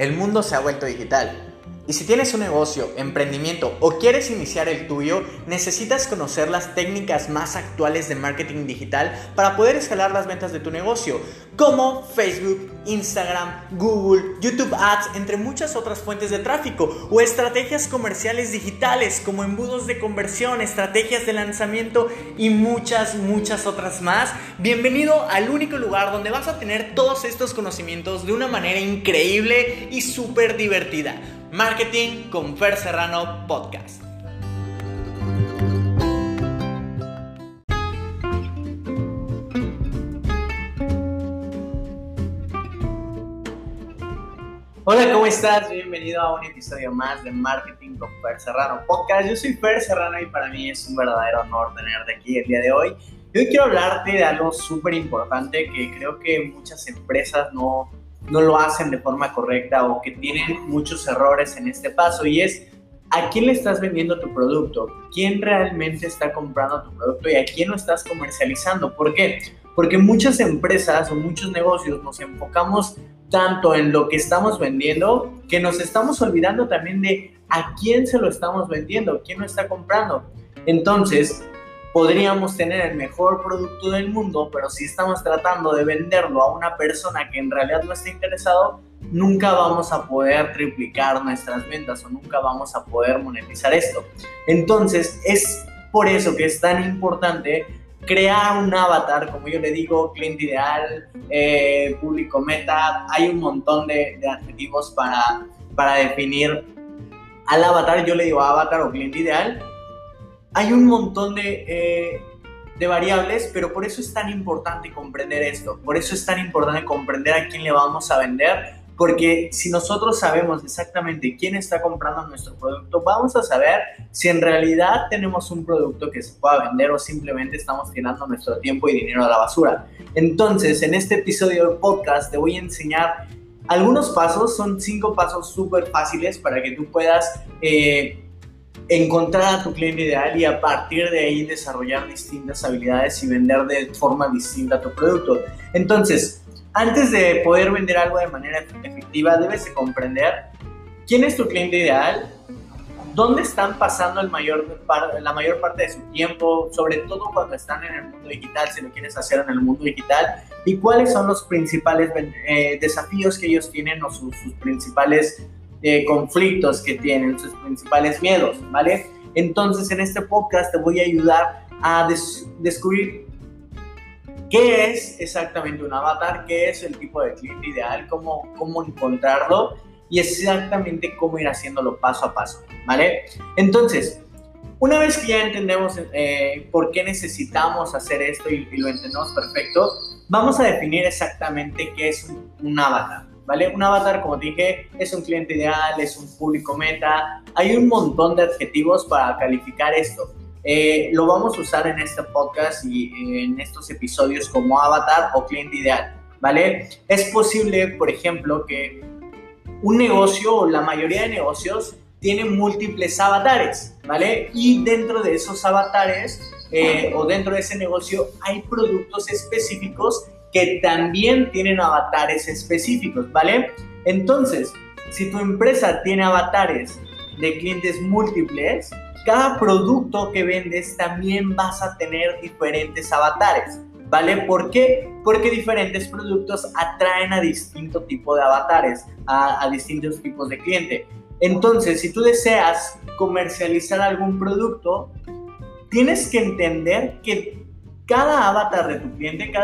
El mundo se ha vuelto digital. Y si tienes un negocio, emprendimiento o quieres iniciar el tuyo, necesitas conocer las técnicas más actuales de marketing digital para poder escalar las ventas de tu negocio, como Facebook, Instagram, Google, YouTube Ads, entre muchas otras fuentes de tráfico, o estrategias comerciales digitales como embudos de conversión, estrategias de lanzamiento y muchas otras más. Bienvenido al único lugar donde vas a tener todos estos conocimientos de una manera increíble y súper divertida. Marketing con Fer Serrano Podcast. Hola, ¿cómo estás? Bienvenido a un episodio más de Marketing con Fer Serrano Podcast. Yo soy Fer Serrano y para mí es un verdadero honor tenerte aquí el día de hoy. Yo quiero hablarte de algo súper importante que creo que muchas empresas no lo hacen de forma correcta o que tienen muchos errores en este paso, y es ¿a quién le estás vendiendo tu producto? ¿Quién realmente está comprando tu producto y a quién lo estás comercializando? ¿Por qué? Porque muchas empresas o muchos negocios nos enfocamos tanto en lo que estamos vendiendo que nos estamos olvidando también de a quién se lo estamos vendiendo, quién lo está comprando. Entonces, podríamos tener el mejor producto del mundo, pero si estamos tratando de venderlo a una persona que en realidad no está interesado, nunca vamos a poder triplicar nuestras ventas o nunca vamos a poder monetizar esto. Entonces, es por eso que es tan importante crear un avatar, como yo le digo, cliente ideal, público meta. Hay un montón de adjetivos para definir al avatar. Yo le digo avatar o cliente ideal. Hay un montón de variables, pero por eso es tan importante comprender esto. Por eso es tan importante comprender a quién le vamos a vender, porque si nosotros sabemos exactamente quién está comprando nuestro producto, vamos a saber si en realidad tenemos un producto que se pueda vender o simplemente estamos tirando nuestro tiempo y dinero a la basura. Entonces, en este episodio del podcast te voy a enseñar algunos pasos. Son 5 pasos súper fáciles para que tú puedas encontrar a tu cliente ideal y a partir de ahí desarrollar distintas habilidades y vender de forma distinta tu producto. Entonces, antes de poder vender algo de manera efectiva, debes de comprender quién es tu cliente ideal, dónde están pasando la mayor parte de su tiempo, sobre todo cuando están en el mundo digital, si lo quieres hacer en el mundo digital, y cuáles son los principales desafíos que ellos tienen o sus principales conflictos que tienen, sus principales miedos, ¿vale? Entonces, en este podcast te voy a ayudar a descubrir qué es exactamente un avatar, qué es el tipo de cliente ideal, cómo encontrarlo y exactamente cómo ir haciéndolo paso a paso, ¿vale? Entonces, una vez que ya entendemos por qué necesitamos hacer esto y lo entendemos perfecto, vamos a definir exactamente qué es un avatar. ¿Vale? Un avatar, como dije, es un cliente ideal, es un público meta. Hay un montón de adjetivos para calificar esto. Lo vamos a usar en este podcast y en estos episodios como avatar o cliente ideal, ¿vale? Es posible, por ejemplo, que un negocio o la mayoría de negocios tienen múltiples avatares, ¿vale? Y dentro de esos avatares o dentro de ese negocio hay productos específicos que también tienen avatares específicos, ¿vale? Entonces, si tu empresa tiene avatares de clientes múltiples, cada producto que vendes también vas a tener diferentes avatares, ¿vale? ¿Por qué? Porque diferentes productos atraen a distinto tipo de avatares, a distintos tipos de cliente. Entonces, si tú deseas comercializar algún producto, tienes que entender que cada avatar de tu cliente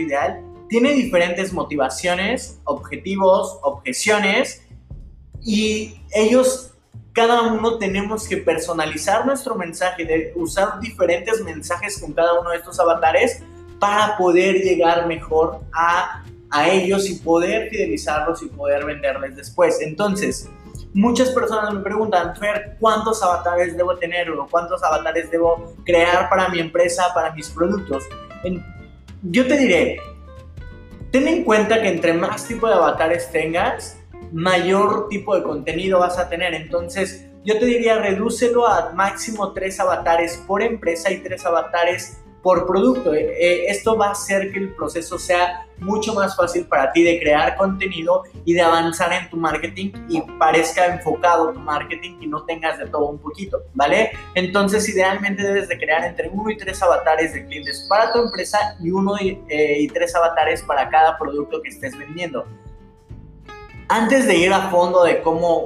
ideal tiene diferentes motivaciones, objetivos, objeciones, y cada uno tenemos que personalizar nuestro mensaje, de usar diferentes mensajes con cada uno de estos avatares para poder llegar mejor a ellos y poder fidelizarlos y poder venderles después. Entonces, muchas personas me preguntan, Fer, ¿cuántos avatares debo tener o cuántos avatares debo crear para mi empresa, para mis productos? Yo te diré, ten en cuenta que entre más tipo de avatares tengas, mayor tipo de contenido vas a tener. Entonces, yo te diría, redúcelo a máximo 3 avatares por empresa y 3 avatares por producto. Esto va a hacer que el proceso sea mucho más fácil para ti de crear contenido y de avanzar en tu marketing y parezca enfocado tu marketing y no tengas de todo un poquito, ¿vale? Entonces, idealmente debes de crear entre 1 y 3 avatares de clientes para tu empresa y 1 y 3 avatares para cada producto que estés vendiendo. Antes de ir a fondo de cómo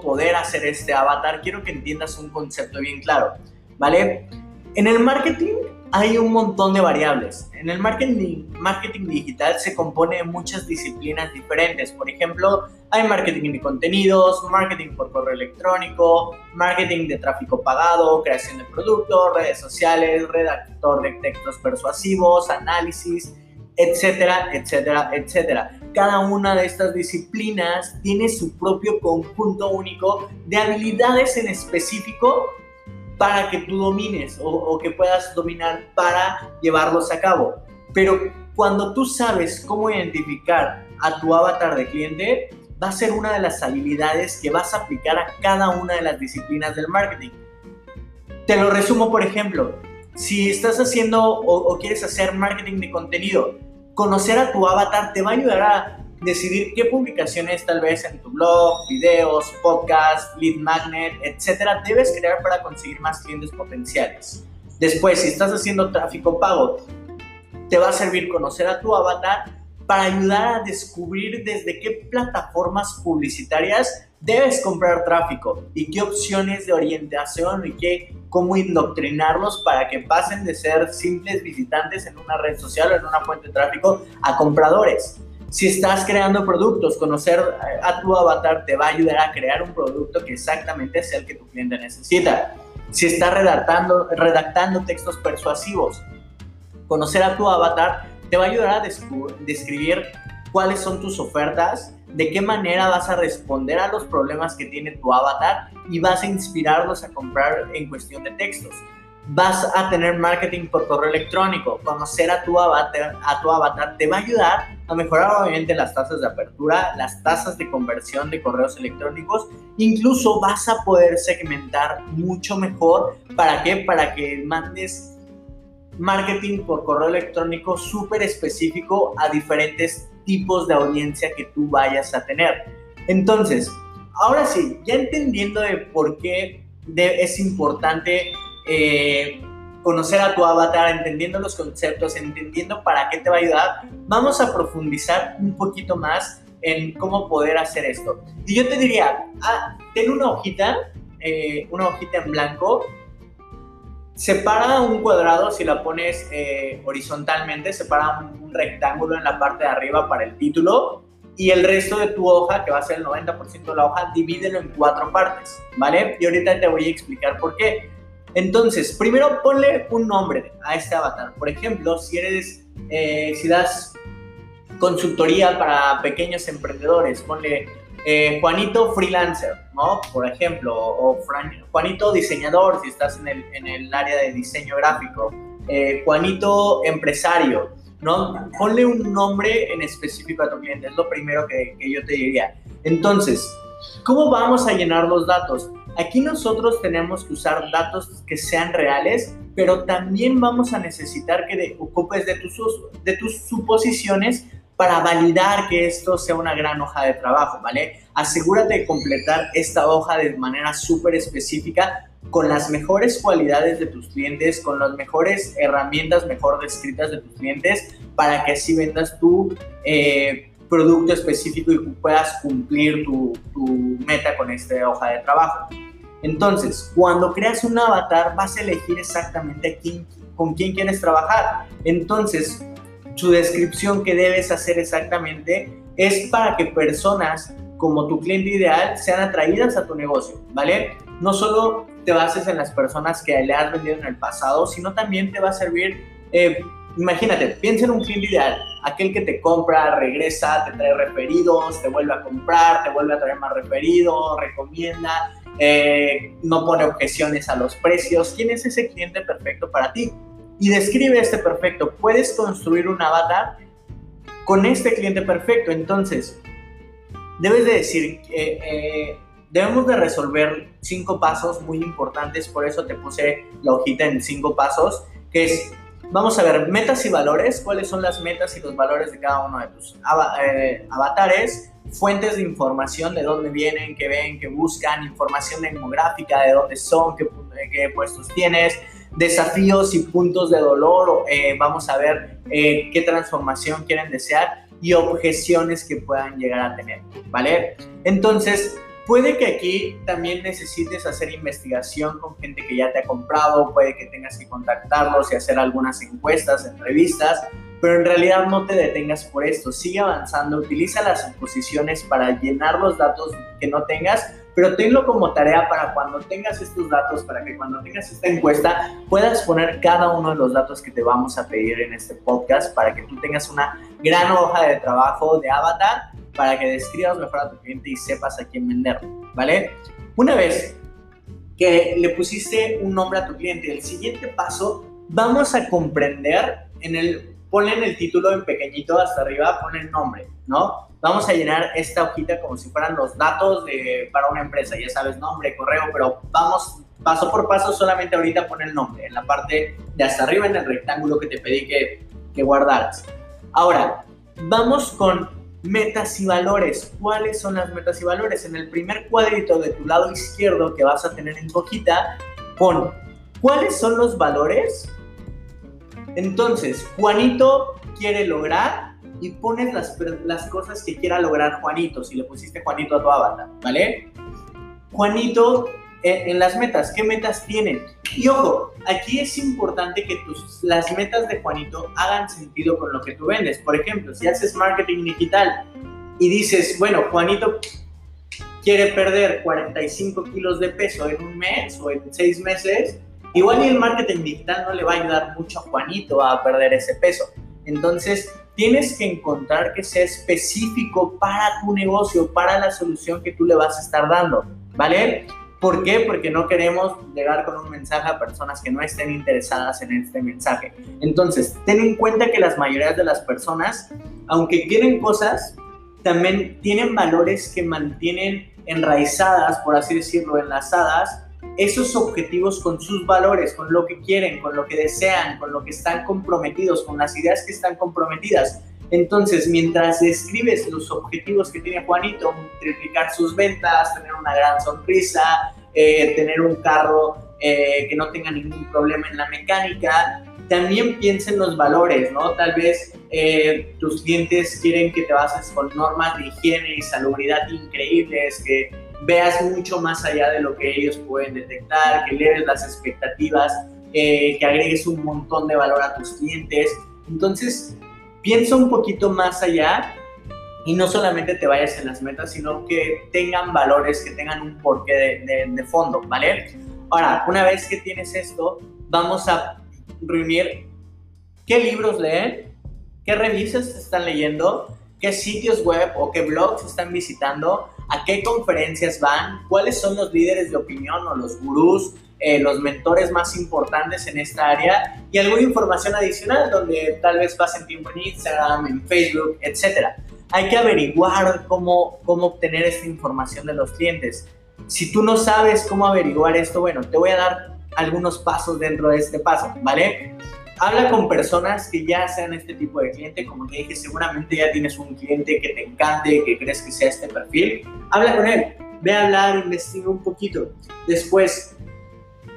poder hacer este avatar, quiero que entiendas un concepto bien claro, ¿vale? En el marketing hay un montón de variables. En el marketing digital se compone de muchas disciplinas diferentes. Por ejemplo, hay marketing de contenidos, marketing por correo electrónico, marketing de tráfico pagado, creación de productos, redes sociales, redactor de textos persuasivos, análisis, etcétera, etcétera, etcétera. Cada una de estas disciplinas tiene su propio conjunto único de habilidades en específico para que tú domines o que puedas dominar para llevarlos a cabo. Pero cuando tú sabes cómo identificar a tu avatar de cliente, va a ser una de las habilidades que vas a aplicar a cada una de las disciplinas del marketing. Te lo resumo, por ejemplo, si estás haciendo o quieres hacer marketing de contenido, conocer a tu avatar te va a ayudar a decidir qué publicaciones tal vez en tu blog, videos, podcast, lead magnet, etcétera, debes crear para conseguir más clientes potenciales. Después, si estás haciendo tráfico pago, te va a servir conocer a tu avatar para ayudar a descubrir desde qué plataformas publicitarias debes comprar tráfico y qué opciones de orientación y cómo indoctrinarlos para que pasen de ser simples visitantes en una red social o en una fuente de tráfico a compradores. Si estás creando productos, conocer a tu avatar te va a ayudar a crear un producto que exactamente sea el que tu cliente necesita. Si estás redactando textos persuasivos, conocer a tu avatar te va a ayudar a describir cuáles son tus ofertas, de qué manera vas a responder a los problemas que tiene tu avatar y vas a inspirarlos a comprar en cuestión de textos. Vas a tener marketing por correo electrónico. Conocer a tu avatar te va a ayudar a mejorar obviamente las tasas de apertura, las tasas de conversión de correos electrónicos. Incluso vas a poder segmentar mucho mejor. ¿Para qué? Para que mandes marketing por correo electrónico súper específico a diferentes tipos de audiencia que tú vayas a tener. Entonces, ahora sí, ya entendiendo de por qué es importante conocer a tu avatar, entendiendo los conceptos, entendiendo para qué te va a ayudar, vamos a profundizar un poquito más en cómo poder hacer esto. Y yo te diría, ten una hojita en blanco, separa un cuadrado, si la pones horizontalmente, separa un rectángulo en la parte de arriba para el título y el resto de tu hoja, que va a ser el 90% de la hoja, divídelo en 4 partes, ¿vale? Y ahorita te voy a explicar por qué. Entonces, primero ponle un nombre a este avatar. Por ejemplo, si das consultoría para pequeños emprendedores, ponle Juanito Freelancer, ¿no? Por ejemplo, o Juanito Diseñador, si estás en el área de diseño gráfico, Juanito Empresario, ¿no? Ponle un nombre en específico a tu cliente, es lo primero que yo te diría. Entonces, ¿cómo vamos a llenar los datos? Aquí nosotros tenemos que usar datos que sean reales, pero también vamos a necesitar que te ocupes de tus suposiciones para validar que esto sea una gran hoja de trabajo, ¿vale? Asegúrate de completar esta hoja de manera súper específica con las mejores cualidades de tus clientes, con las mejores herramientas mejor descritas de tus clientes para que así vendas tu producto específico y puedas cumplir tu meta con esta hoja de trabajo. Entonces, cuando creas un avatar, vas a elegir exactamente con quién quieres trabajar. Entonces, su descripción que debes hacer exactamente es para que personas como tu cliente ideal sean atraídas a tu negocio, ¿vale? No solo te bases en las personas que le has vendido en el pasado, sino también te va a servir. Imagínate, piensa en un cliente ideal, aquel que te compra, regresa, te trae referidos, te vuelve a comprar, te vuelve a traer más referidos, recomienda, no pone objeciones a los precios. ¿Quién es ese cliente perfecto para ti? Y describe este perfecto. Puedes construir un avatar con este cliente perfecto. Entonces, debes de decir debemos de resolver 5 pasos muy importantes, por eso te puse la hojita en 5 pasos, que es Vamos a ver metas y valores, cuáles son las metas y los valores de cada uno de tus avatares, fuentes de información, de dónde vienen, qué ven, qué buscan, información demográfica, de dónde son, qué puestos tienes, desafíos y puntos de dolor, vamos a ver qué transformación quieren desear y objeciones que puedan llegar a tener, ¿vale? Entonces, puede que aquí también necesites hacer investigación con gente que ya te ha comprado, puede que tengas que contactarlos y hacer algunas encuestas, entrevistas, pero en realidad no te detengas por esto, sigue avanzando, utiliza las suposiciones para llenar los datos que no tengas, pero tenlo como tarea para cuando tengas estos datos, para que cuando tengas esta encuesta puedas poner cada uno de los datos que te vamos a pedir en este podcast para que tú tengas una gran hoja de trabajo de avatar para que describas mejor a tu cliente y sepas a quién venderlo, ¿vale? Una vez que le pusiste un nombre a tu cliente, el siguiente paso, vamos a comprender, ponle en el título en pequeñito hasta arriba, ponle el nombre, ¿no? Vamos a llenar esta hojita como si fueran los datos para una empresa, ya sabes, nombre, correo, pero vamos paso por paso, solamente ahorita pon el nombre, en la parte de hasta arriba, en el rectángulo que te pedí que guardaras. Ahora, vamos con metas y valores. ¿Cuáles son las metas y valores? En el primer cuadrito de tu lado izquierdo que vas a tener en tu hojita, pon ¿cuáles son los valores? Entonces, Juanito quiere lograr y pones las cosas que quiera lograr Juanito, si le pusiste Juanito a tu avatar, ¿vale? Juanito, en las metas, ¿qué metas tienen? Y ojo, aquí es importante que las metas de Juanito hagan sentido con lo que tú vendes. Por ejemplo, si haces marketing digital y dices, bueno, Juanito quiere perder 45 kilos de peso en un mes o en 6 meses, igual y el marketing digital no le va a ayudar mucho a Juanito a perder ese peso. Entonces, tienes que encontrar que sea específico para tu negocio, para la solución que tú le vas a estar dando, ¿vale? ¿Por qué? Porque no queremos llegar con un mensaje a personas que no estén interesadas en este mensaje. Entonces, ten en cuenta que las mayorías de las personas, aunque quieren cosas, también tienen valores que mantienen enraizadas, por así decirlo, enlazadas, esos objetivos con sus valores, con lo que quieren, con lo que desean, con lo que están comprometidos, con las ideas que están comprometidas. Entonces, mientras describes los objetivos que tiene Juanito, triplicar sus ventas, tener una gran sonrisa, tener un carro que no tenga ningún problema en la mecánica, también piensa en los valores, ¿no? Tal vez tus clientes quieren que te bases con normas de higiene y salubridad increíbles, que veas mucho más allá de lo que ellos pueden detectar, que eleves las expectativas, que agregues un montón de valor a tus clientes. Entonces, piensa un poquito más allá y no solamente te vayas en las metas, sino que tengan valores, que tengan un porqué de fondo, ¿vale? Ahora, una vez que tienes esto, vamos a reunir qué libros leen, qué revistas están leyendo, qué sitios web o qué blogs están visitando, a qué conferencias van, cuáles son los líderes de opinión o los gurús, los mentores más importantes en esta área y alguna información adicional donde tal vez pasen tiempo en Instagram, en Facebook, etc. Hay que averiguar cómo obtener esta información de los clientes. Si tú no sabes cómo averiguar esto, bueno, te voy a dar algunos pasos dentro de este paso, ¿vale? Habla con personas que ya sean este tipo de cliente, como te dije, seguramente ya tienes un cliente que te encante, que crees que sea este perfil. Habla con él, ve a hablar, investiga un poquito. Después,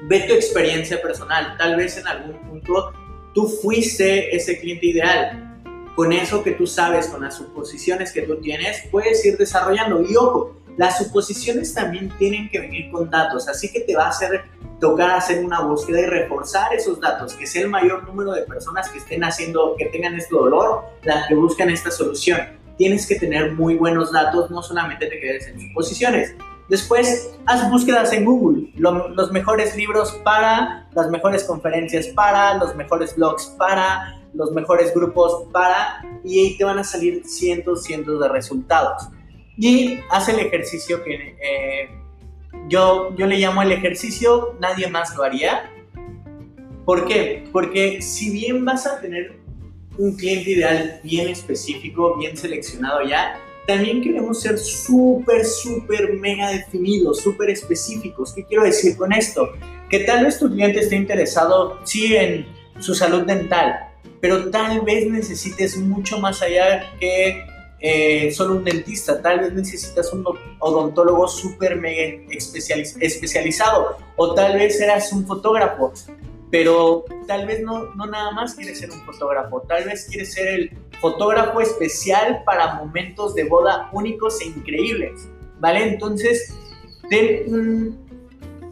ve tu experiencia personal, tal vez en algún punto tú fuiste ese cliente ideal. Con eso que tú sabes, con las suposiciones que tú tienes, puedes ir desarrollando. Y ojo, las suposiciones también tienen que venir con datos, así que te va a tocar hacer una búsqueda y reforzar esos datos, que sea el mayor número de personas que estén haciendo, que tengan este dolor, las que buscan esta solución. Tienes que tener muy buenos datos, no solamente te quedes en suposiciones. Después, haz búsquedas en Google, los mejores libros para, las mejores conferencias para, los mejores blogs para, los mejores grupos para, y ahí te van a salir cientos de resultados. Y haz el ejercicio que yo le llamo el ejercicio, nadie más lo haría. ¿Por qué? Porque si bien vas a tener un cliente ideal bien específico, bien seleccionado ya, también queremos ser súper mega definidos, súper específicos. ¿Qué quiero decir con esto? Que tal vez tu cliente esté interesado, sí, en su salud dental, pero tal vez necesites mucho más allá que solo un dentista, tal vez necesitas un odontólogo súper mega especializado, o tal vez eras un fotógrafo, pero tal vez no nada más quieres ser un fotógrafo, tal vez quieres ser el fotógrafo especial para momentos de boda únicos e increíbles, ¿vale? Entonces, ten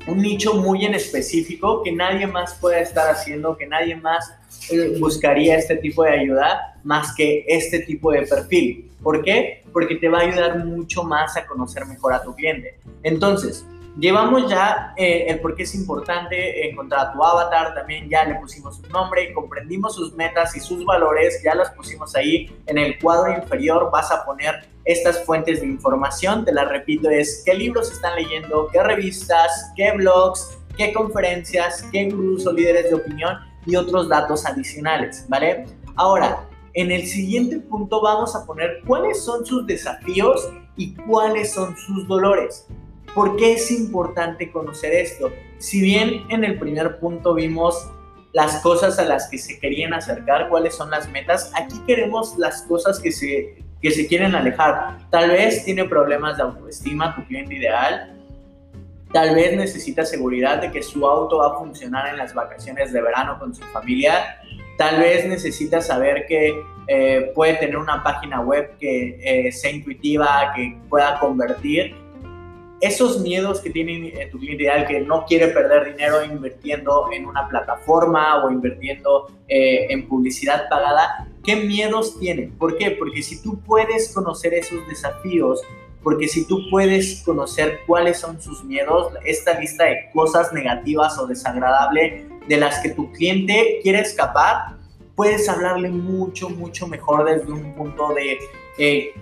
un nicho muy en específico que nadie más pueda estar haciendo, que nadie más buscaría este tipo de ayuda más que este tipo de perfil. ¿Por qué? Porque te va a ayudar mucho más a conocer mejor a tu cliente. Entonces, llevamos ya el por qué es importante encontrar a tu avatar, también ya le pusimos un nombre, comprendimos sus metas y sus valores, ya los pusimos ahí en el cuadro inferior, vas a poner estas fuentes de información, te las repito, es qué libros están leyendo, qué revistas, qué blogs, qué conferencias, qué gurús o líderes de opinión y otros datos adicionales, ¿vale? Ahora, en el siguiente punto vamos a poner cuáles son sus desafíos y cuáles son sus dolores. ¿Por qué es importante conocer esto? Si bien en el primer punto vimos las cosas a las que se querían acercar, cuáles son las metas, aquí queremos las cosas que se quieren alejar. Tal vez tiene problemas de autoestima tu cliente ideal, tal vez necesita seguridad de que su auto va a funcionar en las vacaciones de verano con su familia, tal vez necesita saber que puede tener una página web que sea intuitiva, que pueda convertir. Esos miedos que tiene tu cliente ideal, que no quiere perder dinero invirtiendo en una plataforma o invirtiendo en publicidad pagada, ¿qué miedos tiene? ¿Por qué? Porque si tú puedes conocer esos desafíos, porque si tú puedes conocer cuáles son sus miedos, esta lista de cosas negativas o desagradables de las que tu cliente quiere escapar, puedes hablarle mucho mejor desde un punto de...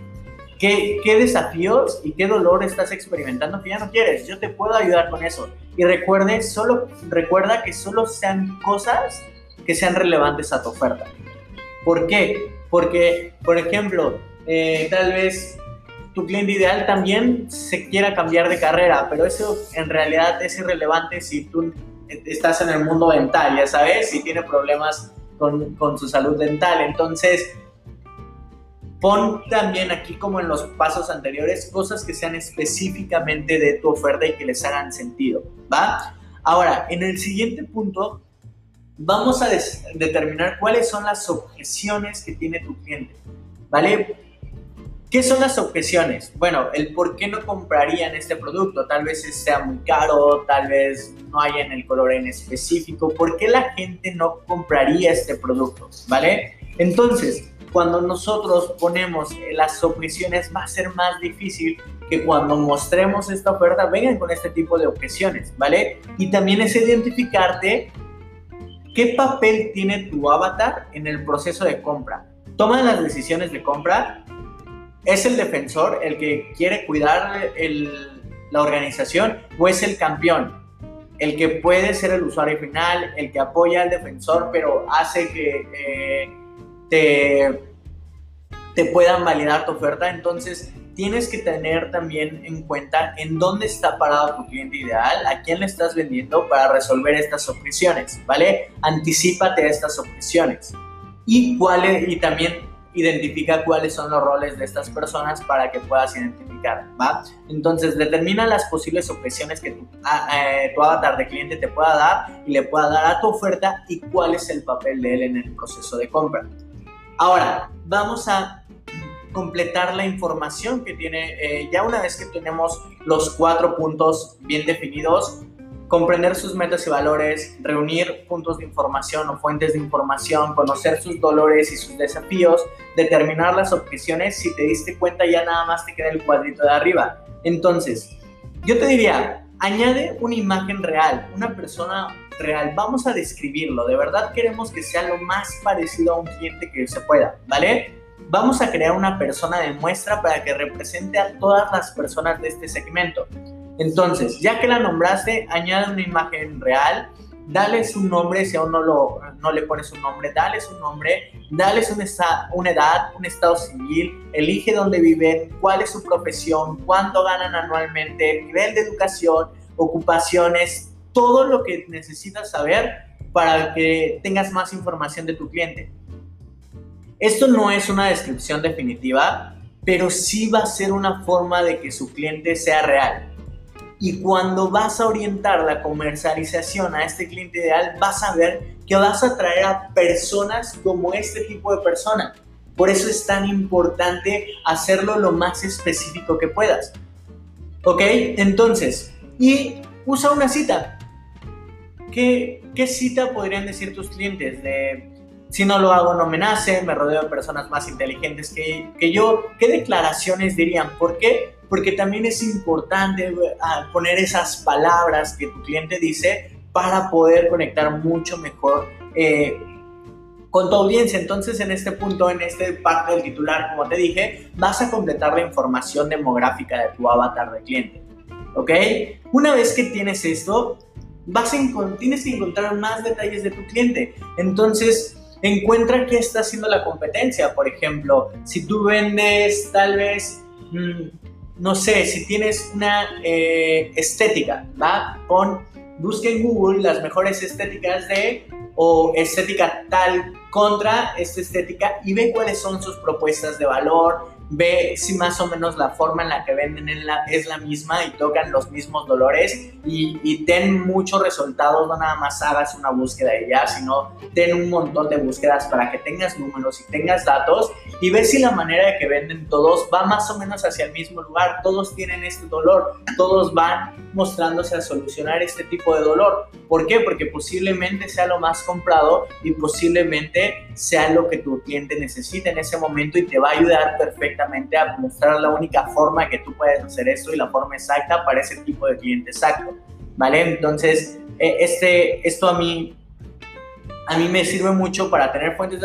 ¿Qué desafíos y qué dolor estás experimentando que ya no quieres? Yo te puedo ayudar con eso. Y recuerda que solo sean cosas que sean relevantes a tu oferta. ¿Por qué? Porque, por ejemplo, tal vez tu cliente ideal también se quiera cambiar de carrera, pero eso en realidad es irrelevante si tú estás en el mundo dental, ya sabes, si tiene problemas con su salud dental. Entonces, pon también aquí, como en los pasos anteriores, cosas que sean específicamente de tu oferta y que les hagan sentido, ¿va? Ahora, en el siguiente punto, vamos a determinar cuáles son las objeciones que tiene tu cliente, ¿vale? ¿Qué son las objeciones? Bueno, el por qué no comprarían este producto. Tal vez sea muy caro, tal vez no haya en el color en específico. ¿Por qué la gente no compraría este producto, ¿vale? Entonces, cuando nosotros ponemos las objeciones, va a ser más difícil que cuando mostremos esta oferta vengan con este tipo de objeciones, ¿vale? Y también es identificarte qué papel tiene tu avatar en el proceso de compra. ¿Toma las decisiones de compra? ¿Es el defensor el que quiere cuidar la organización o es el campeón? El que puede ser el usuario final, el que apoya al defensor pero hace que... te puedan validar tu oferta. Entonces tienes que tener también en cuenta en dónde está parado tu cliente ideal, a quién le estás vendiendo para resolver estas objeciones, ¿vale? Anticípate a estas objeciones y también identifica cuáles son los roles de estas personas para que puedas identificar, ¿va? Entonces determina las posibles objeciones que tu avatar de cliente te pueda dar y le pueda dar a tu oferta y cuál es el papel de él en el proceso de compra. Ahora, vamos a completar la información que tiene, ya una vez que tenemos los 4 puntos bien definidos, comprender sus metas y valores, reunir puntos de información o fuentes de información, conocer sus dolores y sus desafíos, determinar las objeciones. Si te diste cuenta, ya nada más te queda el cuadrito de arriba. Entonces, yo te diría, añade una imagen real, una persona real, vamos a describirlo, de verdad queremos que sea lo más parecido a un cliente que se pueda, ¿vale? Vamos a crear una persona de muestra para que represente a todas las personas de este segmento. Entonces, ya que la nombraste, añade una imagen real, dales un nombre, si aún no le pones un nombre, dales un nombre, dales una edad, un estado civil, elige dónde viven, cuál es su profesión, cuánto ganan anualmente, nivel de educación, ocupaciones, todo lo que necesitas saber, para que tengas más información de tu cliente. Esto no es una descripción definitiva, pero sí va a ser una forma de que su cliente sea real. Y cuando vas a orientar la comercialización a este cliente ideal, vas a ver que vas a atraer a personas como este tipo de persona. Por eso es tan importante hacerlo lo más específico que puedas. ¿Ok? Entonces, y usa una cita. ¿Qué cita podrían decir tus clientes? Si no lo hago, no me nace, me rodeo de personas más inteligentes que yo. ¿Qué declaraciones dirían? ¿Por qué? Porque también es importante poner esas palabras que tu cliente dice para poder conectar mucho mejor con tu audiencia. Entonces, en este punto, en este parte del titular, como te dije, vas a completar la información demográfica de tu avatar de cliente. ¿Ok? Una vez que tienes esto, tienes que encontrar más detalles de tu cliente. Entonces, encuentra qué está haciendo la competencia. Por ejemplo, si tú vendes tal vez, no sé, si tienes una estética, ¿va? Busca en Google las mejores estéticas o estética tal contra esta estética y ve cuáles son sus propuestas de valor, ve si más o menos la forma en la que venden es la misma y tocan los mismos dolores y ten muchos resultados, no nada más hagas una búsqueda y ya, sino ten un montón de búsquedas para que tengas números y tengas datos y ve si la manera de que venden todos va más o menos hacia el mismo lugar, todos tienen este dolor, todos van mostrándose a solucionar este tipo de dolor. ¿Por qué? Porque posiblemente sea lo más comprado y posiblemente sea lo que tu cliente necesita en ese momento y te va a ayudar perfectamente a mostrar la única forma que tú puedes hacer esto y la forma exacta para ese tipo de cliente exacto, ¿vale? Entonces, esto a mí me sirve mucho para tener fuentes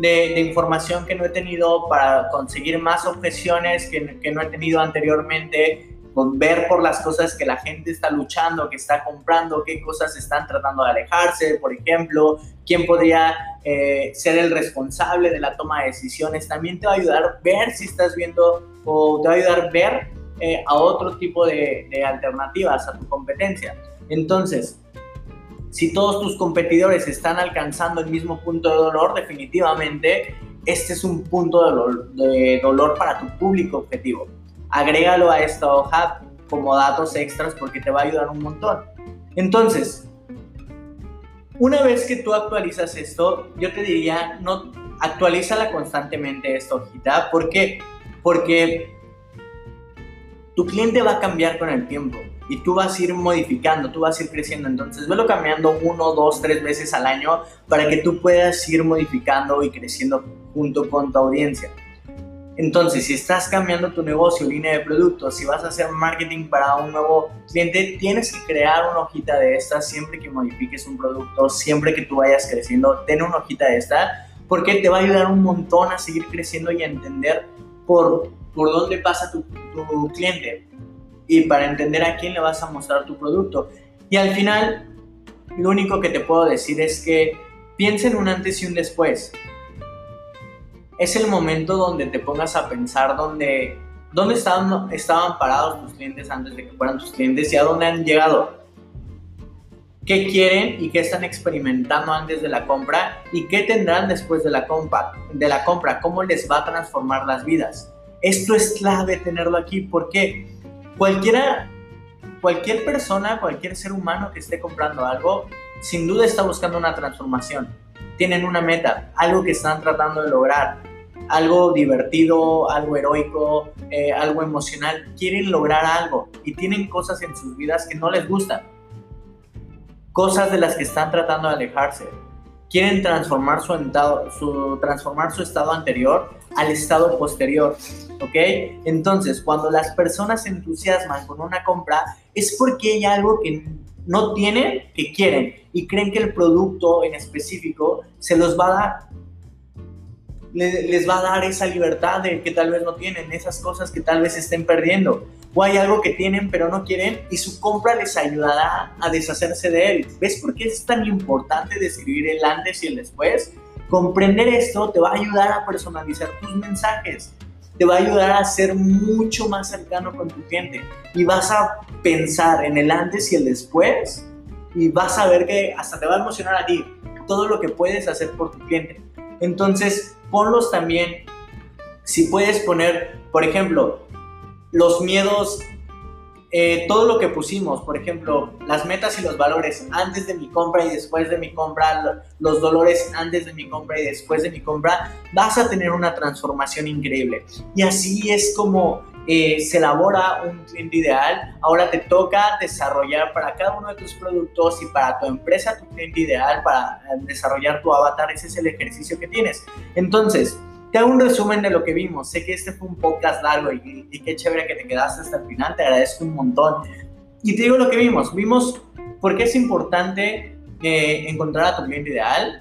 de información que no he tenido, para conseguir más objeciones que no he tenido anteriormente, con ver por las cosas que la gente está luchando, que está comprando, qué cosas están tratando de alejarse, por ejemplo, quién podría ser el responsable de la toma de decisiones. También te va a ayudar a ver si estás viendo o te va a ayudar a ver a otro tipo de alternativas a tu competencia. Entonces, si todos tus competidores están alcanzando el mismo punto de dolor, definitivamente este es un punto de dolor para tu público objetivo. Agrégalo a esta hoja como datos extras porque te va a ayudar un montón. Entonces, una vez que tú actualizas esto, yo te diría, no, actualízala constantemente esta hojita. ¿Por qué? Porque tu cliente va a cambiar con el tiempo y tú vas a ir modificando, tú vas a ir creciendo. Entonces, velo cambiando 1, 2, 3 veces al año para que tú puedas ir modificando y creciendo junto con tu audiencia. Entonces, si estás cambiando tu negocio, línea de productos, si vas a hacer marketing para un nuevo cliente, tienes que crear una hojita de esta siempre que modifiques un producto, siempre que tú vayas creciendo, ten una hojita de esta, porque te va a ayudar un montón a seguir creciendo y a entender por dónde pasa tu cliente y para entender a quién le vas a mostrar tu producto. Y al final, lo único que te puedo decir es que piensa en un antes y un después. Es el momento donde te pongas a pensar dónde estaban parados tus clientes antes de que fueran tus clientes y a dónde han llegado. ¿Qué quieren y qué están experimentando antes de la compra? ¿Y qué tendrán después de la compra? ¿Cómo les va a transformar las vidas? Esto es clave tenerlo aquí porque cualquier persona, cualquier ser humano que esté comprando algo, sin duda está buscando una transformación. Tienen una meta, algo que están tratando de lograr. Algo divertido, algo heroico, algo emocional. Quieren lograr algo y tienen cosas en sus vidas que no les gustan. Cosas de las que están tratando de alejarse. Quieren transformar su estado anterior al estado posterior, ¿ok? Entonces, cuando las personas se entusiasman con una compra, es porque hay algo que no tienen, que quieren, y creen que el producto en específico se los va a dar. Les va a dar esa libertad de que tal vez no tienen, esas cosas que tal vez estén perdiendo. O hay algo que tienen pero no quieren y su compra les ayudará a deshacerse de él. ¿Ves por qué es tan importante describir el antes y el después? Comprender esto te va a ayudar a personalizar tus mensajes, te va a ayudar a ser mucho más cercano con tu cliente y vas a pensar en el antes y el después y vas a ver que hasta te va a emocionar a ti todo lo que puedes hacer por tu cliente. Entonces, ponlos también. Si puedes poner, por ejemplo, los miedos, todo lo que pusimos, por ejemplo, las metas y los valores antes de mi compra y después de mi compra, los dolores antes de mi compra y después de mi compra, vas a tener una transformación increíble. Y así es como se elabora un cliente ideal. Ahora te toca desarrollar para cada uno de tus productos y para tu empresa tu cliente ideal, para desarrollar tu avatar. Ese es el ejercicio que tienes. Entonces, te hago un resumen de lo que vimos. Sé que este fue un podcast largo y qué chévere que te quedaste hasta el final. Te agradezco un montón. Y te digo lo que vimos. Vimos por qué es importante encontrar a tu cliente ideal,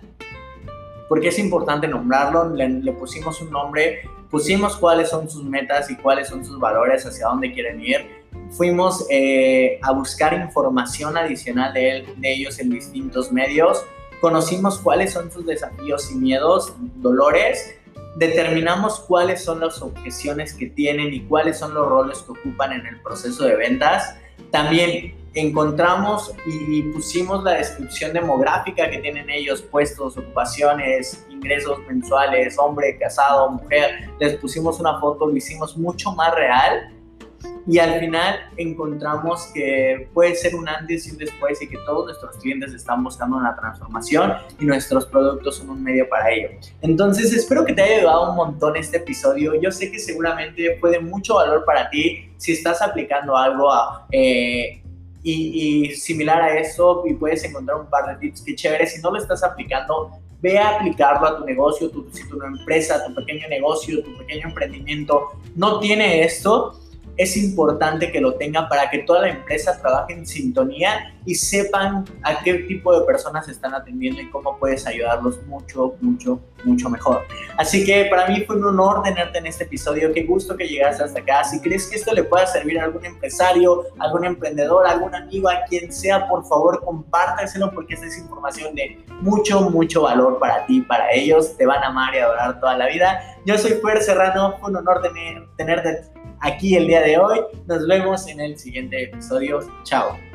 por qué es importante nombrarlo. Le pusimos un nombre, pusimos cuáles son sus metas y cuáles son sus valores, hacia dónde quieren ir. Fuimos a buscar información adicional de ellos en distintos medios. Conocimos cuáles son sus desafíos y miedos, dolores. Determinamos cuáles son las objeciones que tienen y cuáles son los roles que ocupan en el proceso de ventas. También encontramos y pusimos la descripción demográfica que tienen ellos: puestos, ocupaciones, ingresos mensuales, hombre, casado, mujer. Les pusimos una foto, lo hicimos mucho más real. Y al final encontramos que puede ser un antes y un después, y que todos nuestros clientes están buscando una transformación y nuestros productos son un medio para ello. Entonces, espero que te haya ayudado un montón este episodio. Yo sé que seguramente fue de mucho valor para ti. Si estás aplicando algo y similar a eso, y puedes encontrar un par de tips que chévere. Si no lo estás aplicando, ve a aplicarlo a tu negocio. Si tu empresa, tu pequeño negocio, tu pequeño emprendimiento no tiene esto, es importante que lo tengan para que toda la empresa trabaje en sintonía y sepan a qué tipo de personas están atendiendo y cómo puedes ayudarlos mucho, mucho, mucho mejor. Así que para mí fue un honor tenerte en este episodio. Qué gusto que llegaste hasta acá. Si crees que esto le pueda servir a algún empresario, algún emprendedor, algún amigo, a quien sea, por favor, compártaselo, porque esta es información de mucho, mucho valor para ti, para ellos. Te van a amar y adorar toda la vida. Yo soy Fer Serrano. Fue un honor tenerte aquí el día de hoy. Nos vemos en el siguiente episodio. Chao.